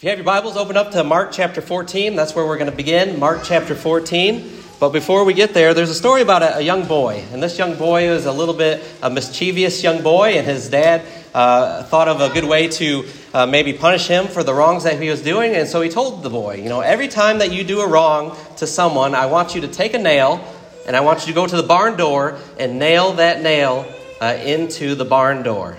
If you have your Bibles, open up to Mark chapter 14. That's where we're going to begin, Mark chapter 14. But before we get there, there's a story about a young boy. And this young boy is a little bit a mischievous young boy. And his dad thought of a good way to maybe punish him for the wrongs that he was doing. And so he told the boy, you know, every time that you do a wrong to someone, I want you to take a nail and I want you to go to the barn door and nail that nail into the barn door.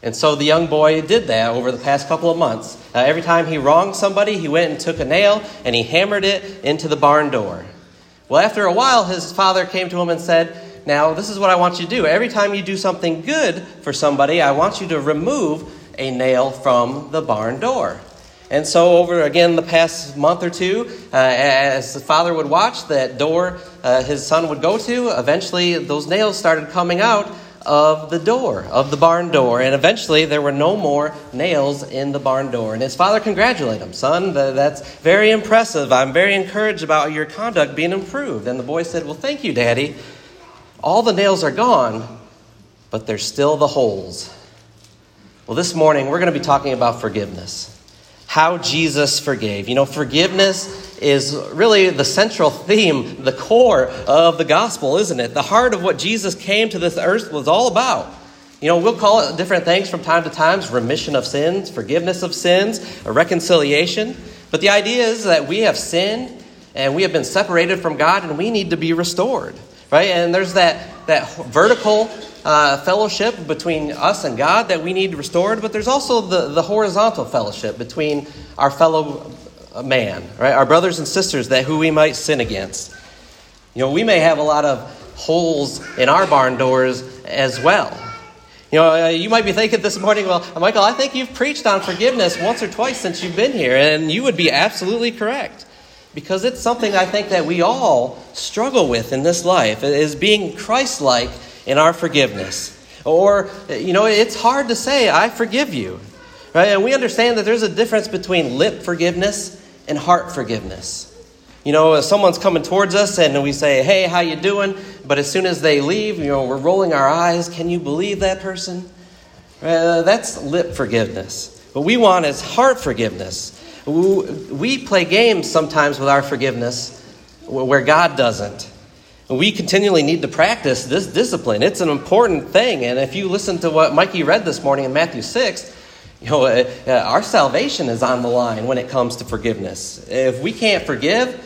And so the young boy did that over the past couple of months. Every time he wronged somebody, he went and took a nail and he hammered it into the barn door. Well, after a while, his father came to him and said, now, this is what I want you to do. Every time you do something good for somebody, I want you to remove a nail from the barn door. And so over again the past month or two, as the father would watch that door his son would go to, eventually those nails started coming out of the door, of the barn door. And eventually there were no more nails in the barn door. And his father congratulated him. Son, that's very impressive. I'm very encouraged about your conduct being improved. And the boy said, well, thank you, Daddy. All the nails are gone, but there's still the holes. Well, this morning we're going to be talking about forgiveness. How Jesus forgave. You know, forgiveness is really the central theme, the core of the gospel, isn't it? The heart of what Jesus came to this earth was all about. You know, we'll call it different things from time to time. Remission of sins, forgiveness of sins, a reconciliation. But the idea is that we have sinned and we have been separated from God and we need to be restored, right? And there's that vertical fellowship between us and God that we need restored, but there's also the horizontal fellowship between our fellow man, right? Our brothers and sisters that who we might sin against. You know, we may have a lot of holes in our barn doors as well. You know, you might be thinking this morning, well, Michael, I think you've preached on forgiveness once or twice since you've been here, and you would be absolutely correct. Because it's something I think that we all struggle with in this life, is being Christ-like in our forgiveness. Or, you know, it's hard to say, I forgive you, right? And we understand that there's a difference between lip forgiveness and heart forgiveness. You know, if someone's coming towards us and we say, hey, how you doing? But as soon as they leave, you know, we're rolling our eyes. Can you believe that person? That's lip forgiveness. What we want is heart forgiveness. We play games sometimes with our forgiveness where God doesn't. We continually need to practice this discipline. It's an important thing. And if you listen to what Mikey read this morning in Matthew 6, you know, our salvation is on the line when it comes to forgiveness. If we can't forgive,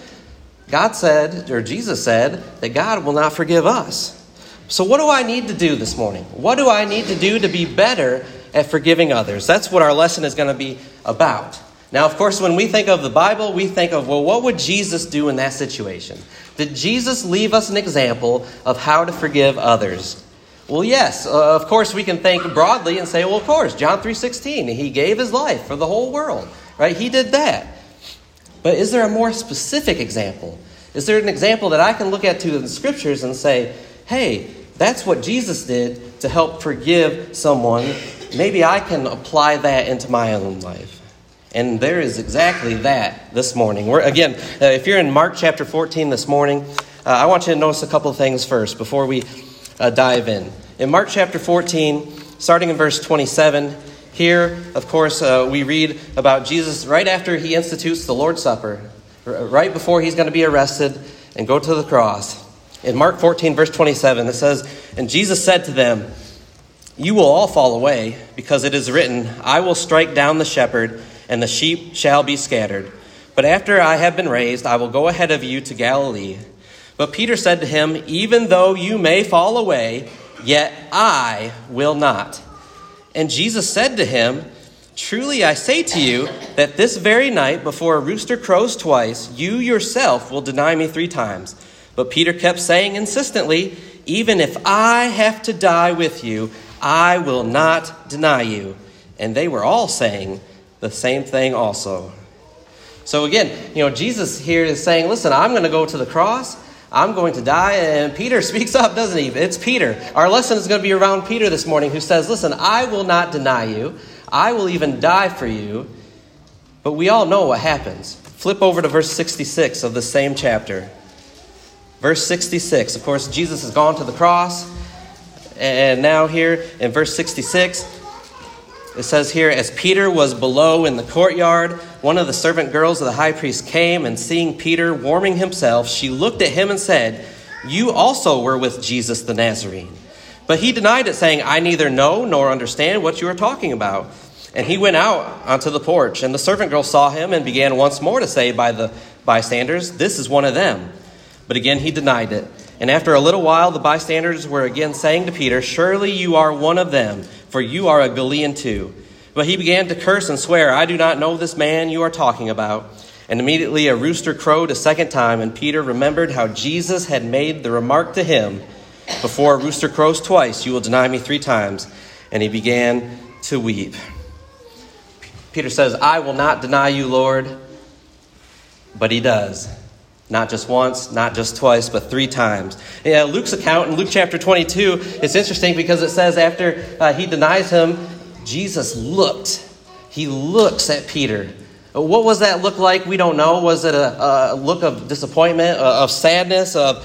God said, or Jesus said, that God will not forgive us. So what do I need to do this morning? What do I need to do to be better at forgiving others? That's what our lesson is going to be about. Now, of course, when we think of the Bible, we think of, well, what would Jesus do in that situation? Did Jesus leave us an example of how to forgive others? Well, yes, of course, we can think broadly and say, well, of course, John 3:16, he gave his life for the whole world, right? He did that. But is there a more specific example? Is there an example that I can look at to in the scriptures and say, hey, that's what Jesus did to help forgive someone. Maybe I can apply that into my own life. And there is exactly that this morning. If you're in Mark chapter 14 this morning, I want you to notice a couple of things first before we dive in. In Mark chapter 14, starting in verse 27, here, of course, we read about Jesus right after he institutes the Lord's Supper, right before he's going to be arrested and go to the cross. In Mark 14, verse 27, it says, and Jesus said to them, you will all fall away because it is written, I will strike down the shepherd and the sheep shall be scattered. But after I have been raised, I will go ahead of you to Galilee. But Peter said to him, even though you may fall away, yet I will not. And Jesus said to him, truly I say to you that this very night before a rooster crows twice, you yourself will deny me 3 times. But Peter kept saying insistently, even if I have to die with you, I will not deny you. And they were all saying the same thing also. So again, you know, Jesus here is saying, listen, I'm going to go to the cross. I'm going to die. And Peter speaks up, doesn't he? It's Peter. Our lesson is going to be around Peter this morning, who says, listen, I will not deny you. I will even die for you. But we all know what happens. Flip over to verse 66 of the same chapter. Verse 66, of course, Jesus has gone to the cross. And now here in verse 66, It says here, as Peter was below in the courtyard, one of the servant girls of the high priest came, and seeing Peter warming himself, she looked at him and said, "You also were with Jesus the Nazarene." But he denied it, saying, "I neither know nor understand what you are talking about." And he went out onto the porch, and the servant girl saw him and began once more to say by the bystanders, "This is one of them." But again he denied it. And after a little while, the bystanders were again saying to Peter, "Surely you are one of them, for you are a Galilean too." But he began to curse and swear, "I do not know this man you are talking about." And immediately a rooster crowed a second time, and Peter remembered how Jesus had made the remark to him, "Before a rooster crows twice, you will deny me three times." And he began to weep. Peter says, "I will not deny you, Lord." But he does. Not just once, not just twice, but three times. Yeah, Luke's account in Luke chapter 22, it's interesting because it says after he denies him, Jesus looked. He looks at Peter. What was that look like? We don't know. Was it a look of disappointment, of sadness, of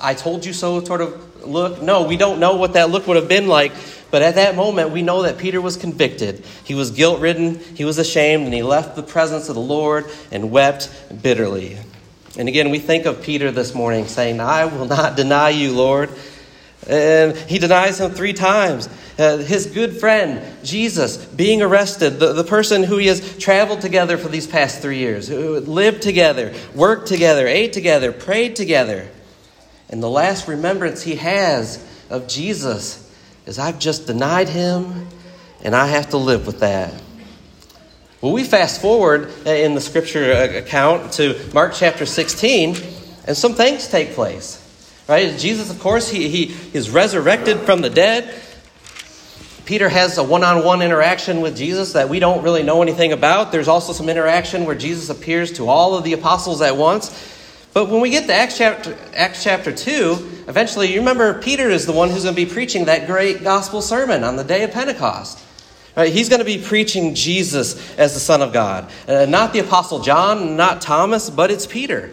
I told you so sort of look? No, we don't know what that look would have been like. But at that moment, we know that Peter was convicted. He was guilt-ridden. He was ashamed. And he left the presence of the Lord and wept bitterly. And again, we think of Peter this morning saying, "I will not deny you, Lord." And he denies him three times. His good friend, Jesus, being arrested, the person who he has traveled together for these past 3 years, who lived together, worked together, ate together, prayed together. And the last remembrance he has of Jesus is, "I've just denied him, and I have to live with that." Well, we fast forward in the scripture account to Mark chapter 16, and some things take place. Right? Jesus, of course, he is resurrected from the dead. Peter has a one-on-one interaction with Jesus that we don't really know anything about. There's also some interaction where Jesus appears to all of the apostles at once. But when we get to Acts chapter 2, eventually, you remember Peter is the one who's going to be preaching that great gospel sermon on the day of Pentecost. Right? He's going to be preaching Jesus as the Son of God. Not the Apostle John, not Thomas, but it's Peter.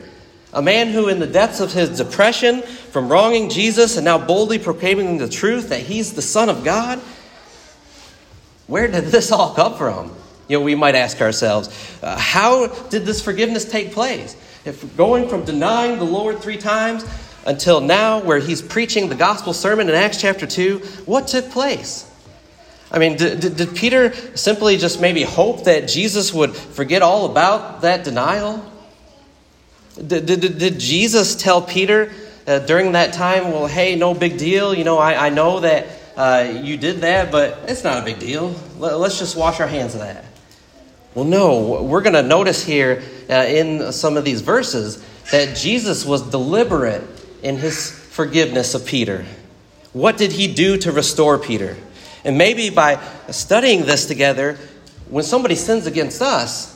A man who in the depths of his depression from wronging Jesus and now boldly proclaiming the truth that he's the Son of God. Where did this all come from? You know, we might ask ourselves, how did this forgiveness take place? If going from denying the Lord three times until now where he's preaching the gospel sermon in Acts chapter 2, what took place? I mean, did Peter simply just maybe hope that Jesus would forget all about that denial? Did Jesus tell Peter during that time, "Well, hey, no big deal. You know, I know that you did that, but it's not a big deal. Let's just wash our hands of that"? Well, no, we're going to notice here in some of these verses that Jesus was deliberate in his forgiveness of Peter. What did he do to restore Peter? And maybe by studying this together, when somebody sins against us,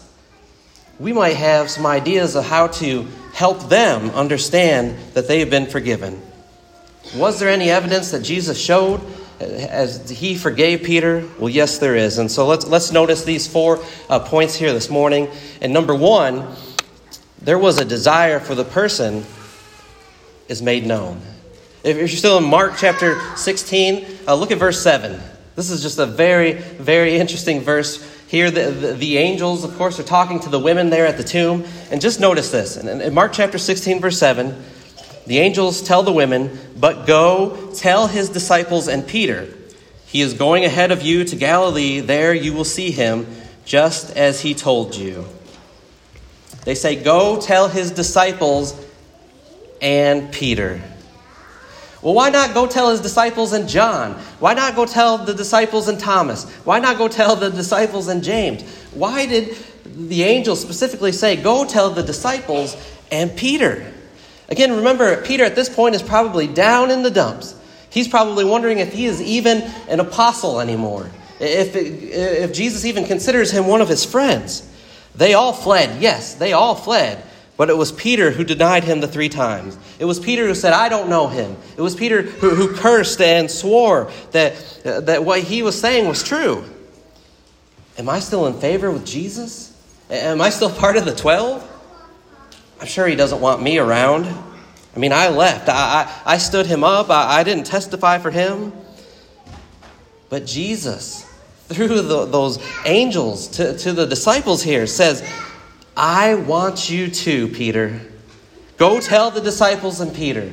we might have some ideas of how to help them understand that they have been forgiven. Was there any evidence that Jesus showed as he forgave Peter? Well, yes, there is. And so let's notice these four points here this morning. And number one, there was a desire for the person is made known. If you're still in Mark chapter 16, look at verse 7. This is just a very, very interesting verse. Here, the angels, of course, are talking to the women there at the tomb. And just notice this. In Mark chapter 16, verse 7, the angels tell the women, "But go tell his disciples and Peter, he is going ahead of you to Galilee. There you will see him, just as he told you." They say, "Go tell his disciples and Peter." Well, why not go tell his disciples and John? Why not go tell the disciples and Thomas? Why not go tell the disciples and James? Why did the angel specifically say, "Go tell the disciples and Peter"? Again, remember, Peter at this point is probably down in the dumps. He's probably wondering if he is even an apostle anymore, if Jesus even considers him one of his friends. They all fled. Yes, they all fled. But it was Peter who denied him the three times. It was Peter who said, "I don't know him." It was Peter who cursed and swore that what he was saying was true. Am I still in favor with Jesus? Am I still part of the 12? I'm sure he doesn't want me around. I mean, I left. I stood him up. I didn't testify for him. But Jesus through those angels to the disciples here says, I want you to, Peter. Go tell the disciples and Peter.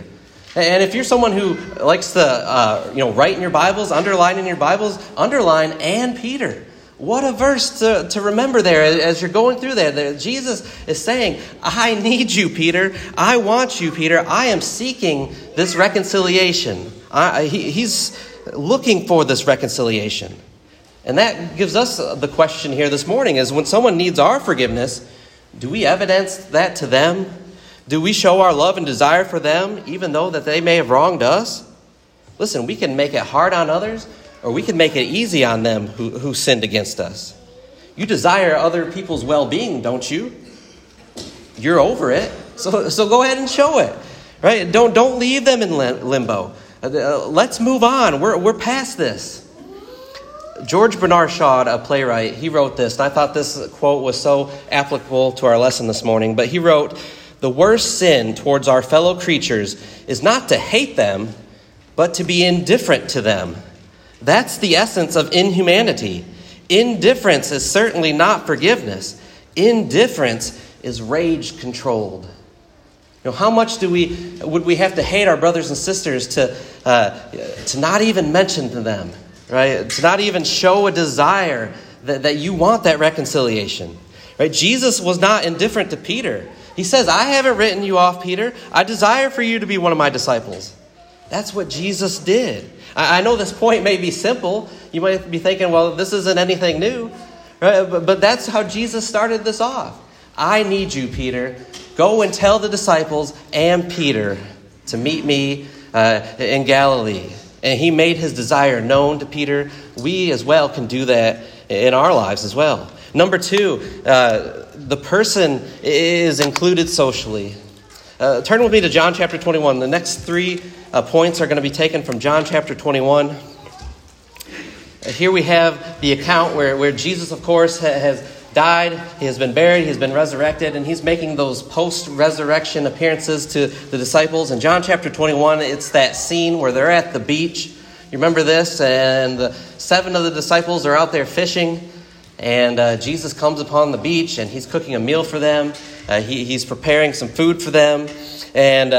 And if you're someone who likes to write in your Bibles, underline in your Bibles, underline and Peter. What a verse to remember there as you're going through that. Jesus is saying, I need you, Peter. I want you, Peter. I am seeking this reconciliation. He's looking for this reconciliation. And that gives us the question here this morning is when someone needs our forgiveness, do we evidence that to them? Do we show our love and desire for them, even though that they may have wronged us? Listen, we can make it hard on others, or we can make it easy on them who sinned against us. You desire other people's well-being, don't you? You're over it, so go ahead and show it, right? Don't leave them in limbo. Let's move on. We're past this. George Bernard Shaw, a playwright, he wrote this, and I thought this quote was so applicable to our lesson this morning. But he wrote, "The worst sin towards our fellow creatures is not to hate them, but to be indifferent to them. That's the essence of inhumanity. Indifference is certainly not forgiveness. Indifference is rage controlled." You know, how much would we have to hate our brothers and sisters to not even mention to them, right? To not even show a desire that you want that reconciliation, right? Jesus was not indifferent to Peter. He says, I haven't written you off, Peter. I desire for you to be one of my disciples. That's what Jesus did. I know this point may be simple. You might be thinking, well, this isn't anything new, right? But that's how Jesus started this off. I need you, Peter. Go and tell the disciples and Peter to meet me in Galilee. And he made his desire known to Peter. We as well can do that in our lives as well. Number two, the person is included socially. Turn with me to John chapter 21. The next three points are going to be taken from John chapter 21. Here we have the account where Jesus, of course, has died. He has been buried. He's been resurrected. And he's making those post-resurrection appearances to the disciples. In John chapter 21, it's that scene where they're at the beach. You remember this? And the seven of the disciples are out there fishing. And Jesus comes upon the beach, and he's cooking a meal for them. He's preparing some food for them. And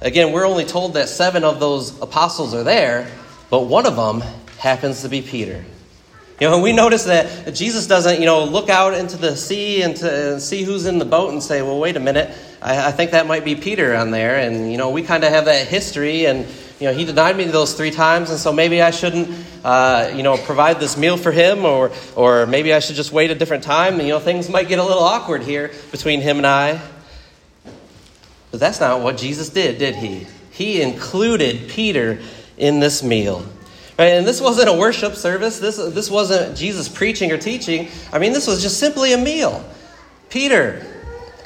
again, we're only told that seven of those apostles are there, but one of them happens to be Peter. You know, and we notice that Jesus doesn't, look out into the sea and to see who's in the boat and say, well, wait a minute, I think that might be Peter on there. And, we kind of have that history, and, he denied me those three times, and so maybe I shouldn't, provide this meal for him, or maybe I should just wait a different time. And, things might get a little awkward here between him and I. But that's not what Jesus did he? He included Peter in this meal. Right? And this wasn't a worship service. This wasn't Jesus preaching or teaching. I mean, this was just simply a meal. Peter,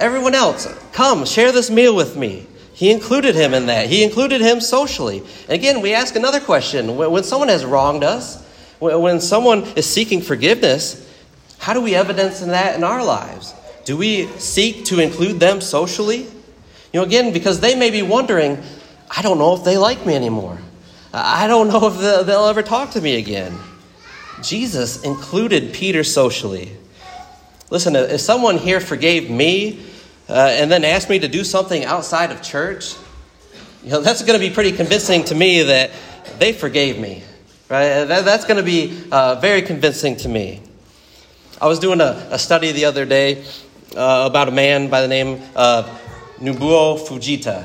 everyone else, come, share this meal with me. He included him in that. He included him socially. And again, we ask another question. When someone has wronged us, when someone is seeking forgiveness, how do we evidence that in our lives? Do we seek to include them socially? Again, because they may be wondering, I don't know if they like me anymore. I don't know if they'll ever talk to me again. Jesus included Peter socially. Listen, if someone here forgave me, and then asked me to do something outside of church, that's going to be pretty convincing to me that they forgave me, right? That's going to be very convincing to me. I was doing a study the other day about a man by the name of Nubuo Fujita.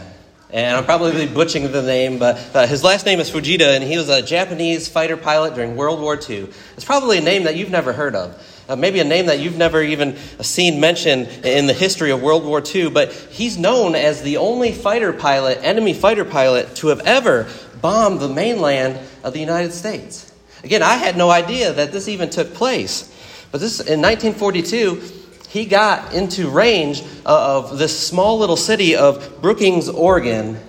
And I'm probably butchering the name, but his last name is Fujita, and he was a Japanese fighter pilot during World War II. It's probably a name that you've never heard of. Maybe a name that you've never even seen mentioned in the history of World War II, but he's known as the only enemy fighter pilot, to have ever bombed the mainland of the United States. Again, I had no idea that this even took place, but this in 1942, he got into range of this small little city of Brookings, Oregon,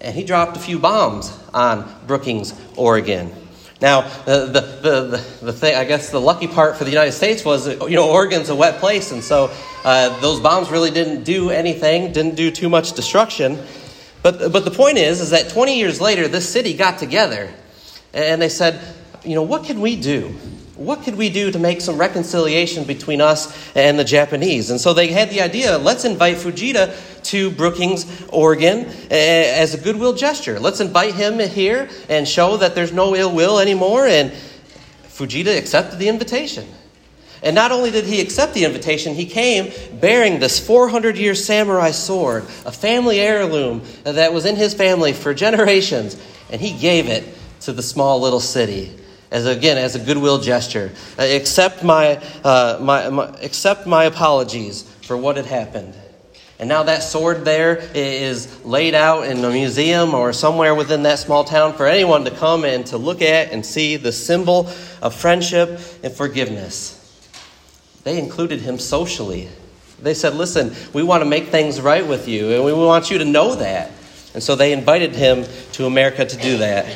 and he dropped a few bombs on Brookings, Oregon. Now, the thing, I guess the lucky part for the United States was, Oregon's a wet place. And so those bombs really didn't do anything, didn't do too much destruction. But the point is that 20 years later, this city got together and they said, what can we do? what could we do to make some reconciliation between us and the Japanese? And so they had the idea, let's invite Fujita to Brookings, Oregon, as a goodwill gesture. Let's invite him here and show that there's no ill will anymore. And Fujita accepted the invitation. And not only did he accept the invitation, he came bearing this 400-year samurai sword, a family heirloom that was in his family for generations. And he gave it to the small little city, as a goodwill gesture. Accept my apologies for what had happened. And now that sword there is laid out in a museum or somewhere within that small town for anyone to come and to look at and see the symbol of friendship and forgiveness. They included him socially. They said, listen, we want to make things right with you, and we want you to know that. And so they invited him to America to do that.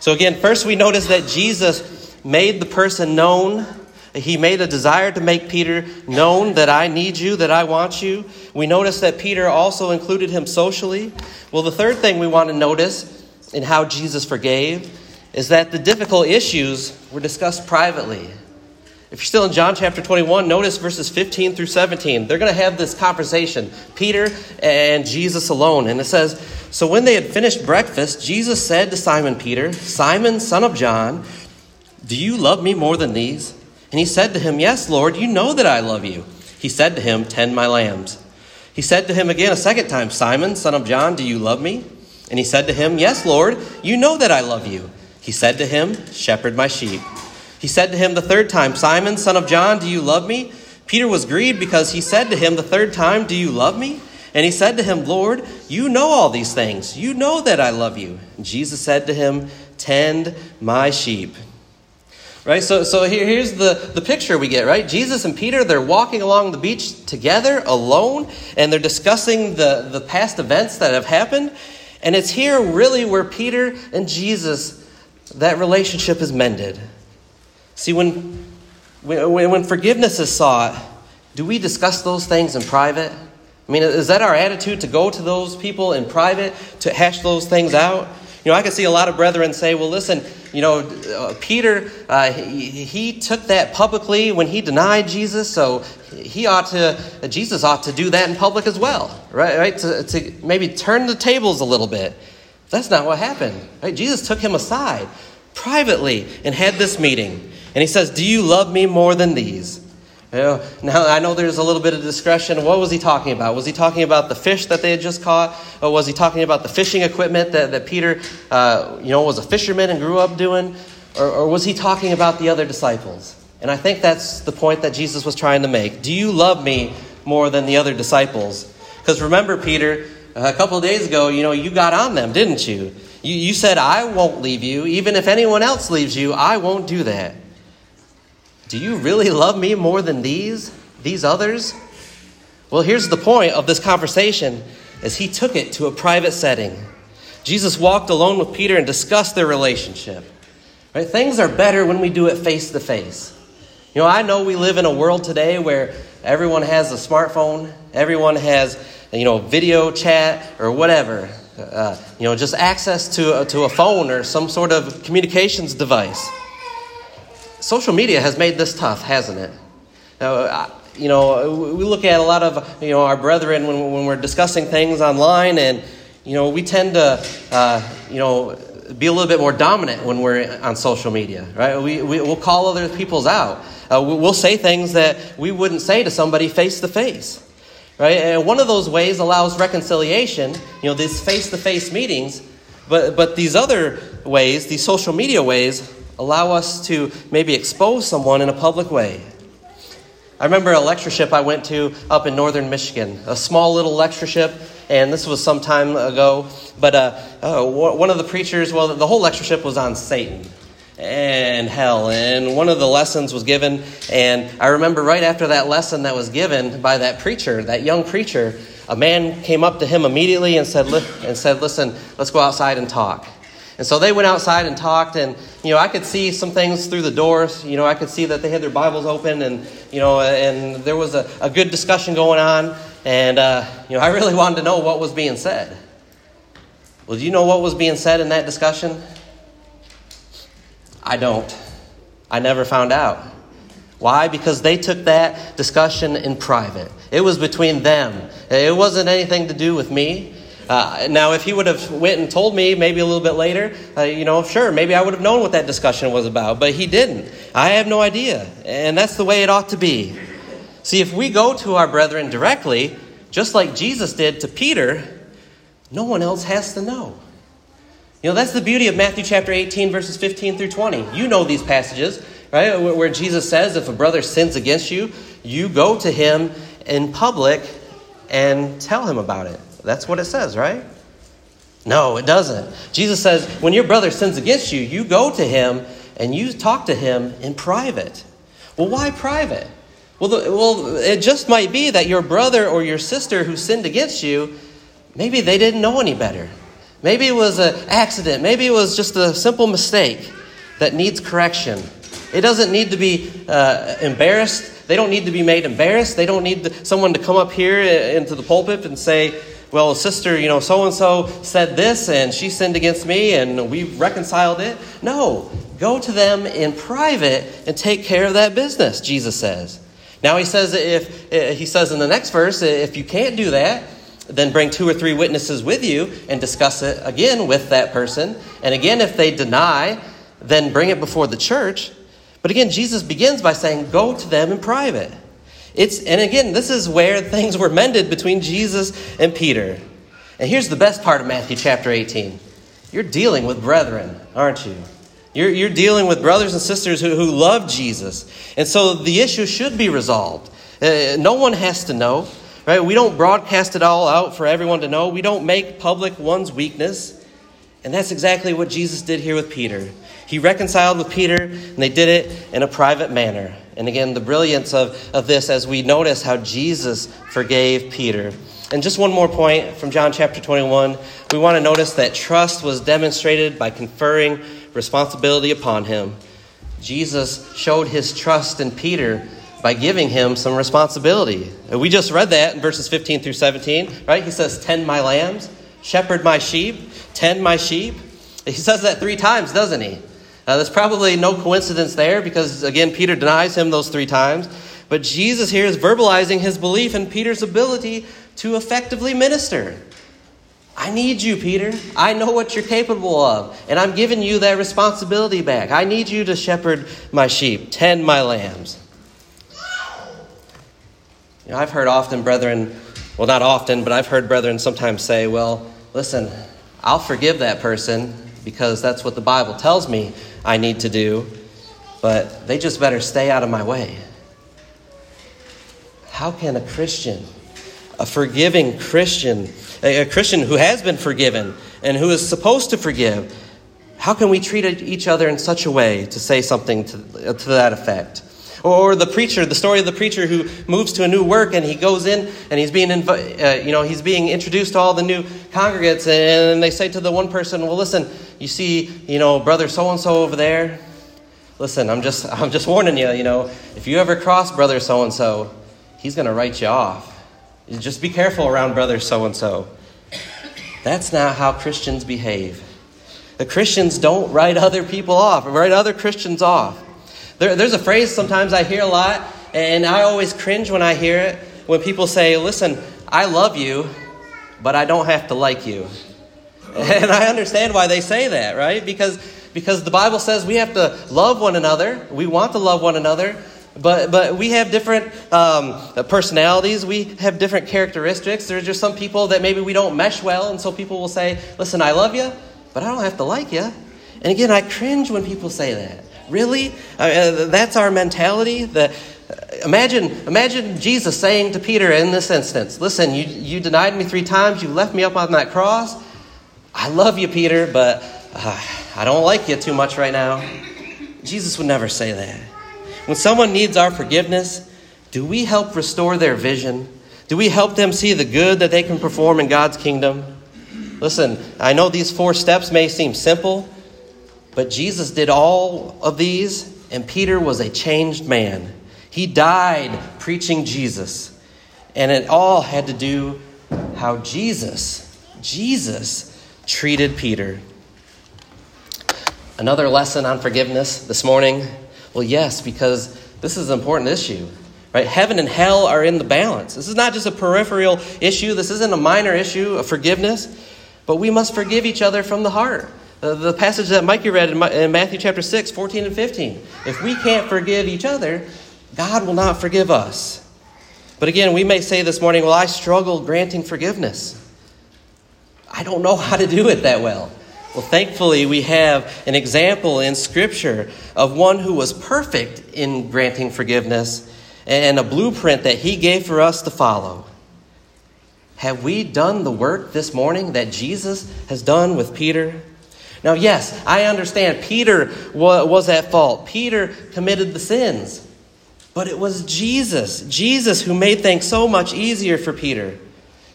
So again, first we notice that Jesus made the person known. He made a desire to make Peter known that I need you, that I want you. We notice that Peter also included him socially. Well, the third thing we want to notice in how Jesus forgave is that the difficult issues were discussed privately. If you're still in John chapter 21, notice verses 15 through 17. They're going to have this conversation, Peter and Jesus alone. And it says, so when they had finished breakfast, Jesus said to Simon Peter, Simon, son of John, do you love me more than these? And he said to him, yes, Lord, you know that I love you. He said to him, tend my lambs. He said to him again a second time, Simon, son of John, do you love me? And he said to him, yes, Lord, you know that I love you. He said to him, shepherd my sheep. He said to him the third time, Simon, son of John, do you love me? Peter was grieved because he said to him the third time, do you love me? And he said to him, Lord, you know all these things. You know that I love you. And Jesus said to him, tend my sheep. Right? So here's the picture we get, right? Jesus and Peter, they're walking along the beach together alone, and they're discussing the past events that have happened. And it's here really where Peter and Jesus, that relationship is mended. See, when forgiveness is sought, do we discuss those things in private? I mean, is that our attitude to go to those people in private to hash those things out? You know, I can see a lot of brethren say, well, listen, Peter, he took that publicly when he denied Jesus. So Jesus ought to do that in public as well, right? To maybe turn the tables a little bit. That's not what happened, right? Jesus took him aside privately and had this meeting. And he says, do you love me more than these? You know, now, I know there's a little bit of discretion. What was he talking about? Was he talking about the fish that they had just caught? Or was he talking about the fishing equipment that Peter, was a fisherman and grew up doing? Or was he talking about the other disciples? And I think that's the point that Jesus was trying to make. Do you love me more than the other disciples? Because remember, Peter, a couple of days ago, you got on them, didn't you? You said, I won't leave you. Even if anyone else leaves you, I won't do that. Do you really love me more than these others? Well, here's the point of this conversation, is he took it to a private setting. Jesus walked alone with Peter and discussed their relationship. Right? Things are better when we do it face to face. You know, I know we live in a world today where everyone has a smartphone, everyone has, video chat or whatever, just access to a phone or some sort of communications device. Social media has made this tough, hasn't it? Now, we look at a lot of, our brethren when we're discussing things online, and, we tend to, be a little bit more dominant when we're on social media, right? We'll call other people's out. We'll say things that we wouldn't say to somebody face to face, right? And one of those ways allows reconciliation, these face-to-face meetings, but these other ways, these social media ways, allow us to maybe expose someone in a public way. I remember a lectureship I went to up in northern Michigan, a small little lectureship, and this was some time ago. But one of the preachers, the whole lectureship was on Satan and hell, and one of the lessons was given. And I remember right after that lesson that was given by that preacher, that young preacher, a man came up to him immediately and said, listen, let's go outside and talk. And so they went outside and talked, and, I could see some things through the doors. I could see that they had their Bibles open, and, and there was a good discussion going on. And, I really wanted to know what was being said. Well, do you know what was being said in that discussion? I don't. I never found out. Why? Because they took that discussion in private. It was between them. It wasn't anything to do with me. Now, if he would have went and told me maybe a little bit later, sure, maybe I would have known what that discussion was about. But he didn't. I have no idea. And that's the way it ought to be. See, if we go to our brethren directly, just like Jesus did to Peter, no one else has to know. You know, that's the beauty of Matthew chapter 18, verses 15 through 20. You know these passages, right? Where Jesus says, if a brother sins against you, you go to him in public and tell him about it. That's what it says, right? No, it doesn't. Jesus says, when your brother sins against you, you go to him and you talk to him in private. Well, why private? Well, it just might be that your brother or your sister who sinned against you, maybe they didn't know any better. Maybe it was an accident. Maybe it was just a simple mistake that needs correction. It doesn't need to be embarrassed. They don't need to be made embarrassed. They don't need someone to come up here into the pulpit and say, well, sister, you know, so-and-so said this and she sinned against me and we reconciled it. No, go to them in private and take care of that business, Jesus says. Now he says in the next verse, if you can't do that, then bring 2 or 3 witnesses with you and discuss it again with that person. And again, if they deny, then bring it before the church. But again, Jesus begins by saying, go to them in private. And again, this is where things were mended between Jesus and Peter. And here's the best part of Matthew chapter 18. You're dealing with brethren, aren't you? You're dealing with brothers and sisters who love Jesus. And so the issue should be resolved. No one has to know, right? We don't broadcast it all out for everyone to know. We don't make public one's weakness. And that's exactly what Jesus did here with Peter. He reconciled with Peter, and they did it in a private manner. And again, the brilliance of this as we notice how Jesus forgave Peter. And just one more point from John chapter 21. We want to notice that trust was demonstrated by conferring responsibility upon him. Jesus showed his trust in Peter by giving him some responsibility. We just read that in verses 15 through 17, right? He says, tend my lambs, shepherd my sheep, tend my sheep. He says that 3 times, doesn't he? There's probably no coincidence there because, again, Peter denies him those 3 times. But Jesus here is verbalizing his belief in Peter's ability to effectively minister. I need you, Peter. I know what you're capable of, and I'm giving you that responsibility back. I need you to shepherd my sheep, tend my lambs. You know, I've heard often brethren, well, not often, but I've heard brethren sometimes say, well, listen, I'll forgive that person because that's what the Bible tells me I need to do, but they just better stay out of my way. How can a Christian, a forgiving Christian, a Christian who has been forgiven and who is supposed to forgive, how can we treat each other in such a way to say something to that effect? Or the preacher, the story of the preacher who moves to a new work and he goes in and he's being being introduced to all the new congregants, and they say to the one person, well, listen, you see, brother so-and-so over there. Listen, I'm just warning you, if you ever cross brother so-and-so, he's going to write you off. Just be careful around brother so-and-so. That's not how Christians behave. The Christians don't write other people off, write other Christians off. There's a phrase sometimes I hear a lot, and I always cringe when I hear it, when people say, listen, I love you, but I don't have to like you. And I understand why they say that, right? Because the Bible says we have to love one another. We want to love one another. But we have different personalities. We have different characteristics. There's just some people that maybe we don't mesh well. And so people will say, listen, I love you, but I don't have to like you. And again, I cringe when people say that. Really? That's our mentality? Imagine Jesus saying to Peter in this instance, listen, you denied me 3 times. You left me up on that cross. I love you, Peter, but I don't like you too much right now. Jesus would never say that. When someone needs our forgiveness, do we help restore their vision? Do we help them see the good that they can perform in God's kingdom? Listen, I know these 4 steps may seem simple, but Jesus did all of these, and Peter was a changed man. He died preaching Jesus, and it all had to do how Jesus treated Peter. Another lesson on forgiveness this morning. Well, yes, because this is an important issue, right? Heaven and hell are in the balance. This is not just a peripheral issue. This isn't a minor issue of forgiveness, but we must forgive each other from the heart. The passage that Mikey read in Matthew chapter 6, 14 and 15. If we can't forgive each other, God will not forgive us. But again, we may say this morning, well, I struggle granting forgiveness. I don't know how to do it that well. Well, thankfully, we have an example in Scripture of one who was perfect in granting forgiveness and a blueprint that he gave for us to follow. Have we done the work this morning that Jesus has done with Peter? Now, yes, I understand Peter was at fault. Peter committed the sins. But it was Jesus who made things so much easier for Peter.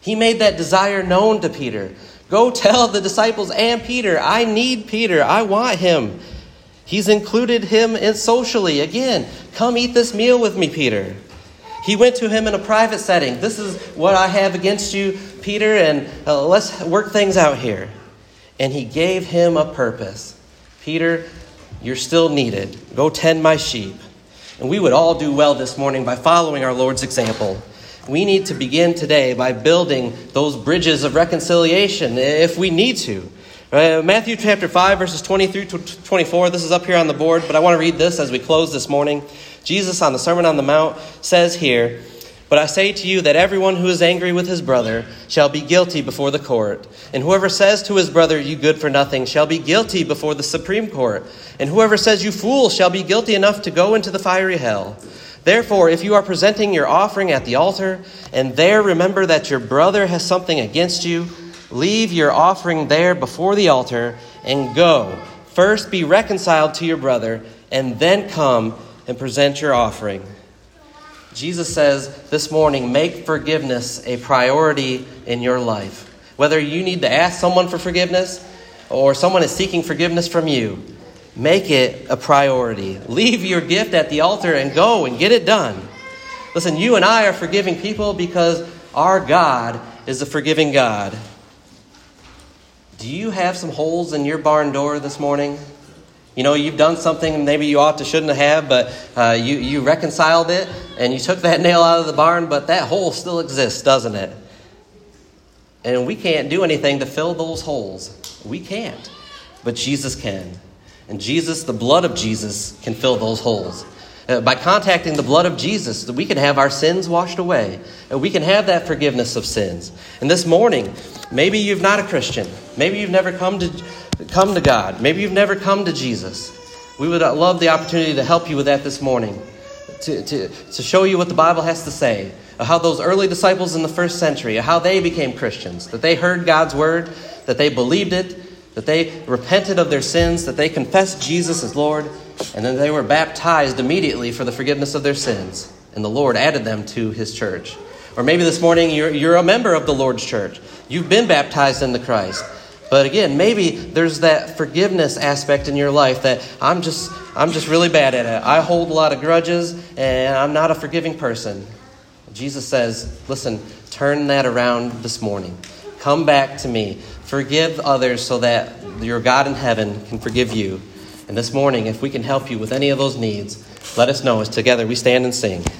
He made that desire known to Peter. Go tell the disciples and Peter, I need Peter. I want him. He's included him in socially. Again, come eat this meal with me, Peter. He went to him in a private setting. This is what I have against you, Peter, and let's work things out here. And he gave him a purpose. Peter, you're still needed. Go tend my sheep. And we would all do well this morning by following our Lord's example. We need to begin today by building those bridges of reconciliation if we need to. Matthew chapter 5, verses 20 through 24. This is up here on the board, but I want to read this as we close this morning. Jesus on the Sermon on the Mount says here, "But I say to you that everyone who is angry with his brother shall be guilty before the court. And whoever says to his brother, 'You good for nothing,' shall be guilty before the Supreme Court. And whoever says, 'You fool,' shall be guilty enough to go into the fiery hell. Therefore, if you are presenting your offering at the altar, and there remember that your brother has something against you, leave your offering there before the altar and go. First be reconciled to your brother, and then come and present your offering." Jesus says this morning, make forgiveness a priority in your life. Whether you need to ask someone for forgiveness or someone is seeking forgiveness from you, make it a priority. Leave your gift at the altar and go and get it done. Listen, you and I are forgiving people because our God is a forgiving God. Do you have some holes in your barn door this morning? You know, you've done something maybe you shouldn't have, but you reconciled it and you took that nail out of the barn, but that hole still exists, doesn't it? And we can't do anything to fill those holes. We can't, but Jesus can. And Jesus, the blood of Jesus, can fill those holes. By contacting the blood of Jesus, we can have our sins washed away. And we can have that forgiveness of sins. And this morning, maybe you're not a Christian. Maybe you've never come to God. Maybe you've never come to Jesus. We would love the opportunity to help you with that this morning, to show you what the Bible has to say, how those early disciples in the first century, how they became Christians, that they heard God's word, that they believed it, that they repented of their sins, that they confessed Jesus as Lord, and then they were baptized immediately for the forgiveness of their sins, and the Lord added them to his church. Or maybe this morning you're a member of the Lord's church. You've been baptized into Christ. But again, maybe there's that forgiveness aspect in your life that I'm just really bad at it. I hold a lot of grudges and I'm not a forgiving person. Jesus says, listen, turn that around this morning. Come back to me. Forgive others so that your God in heaven can forgive you. And this morning, if we can help you with any of those needs, let us know as together we stand and sing.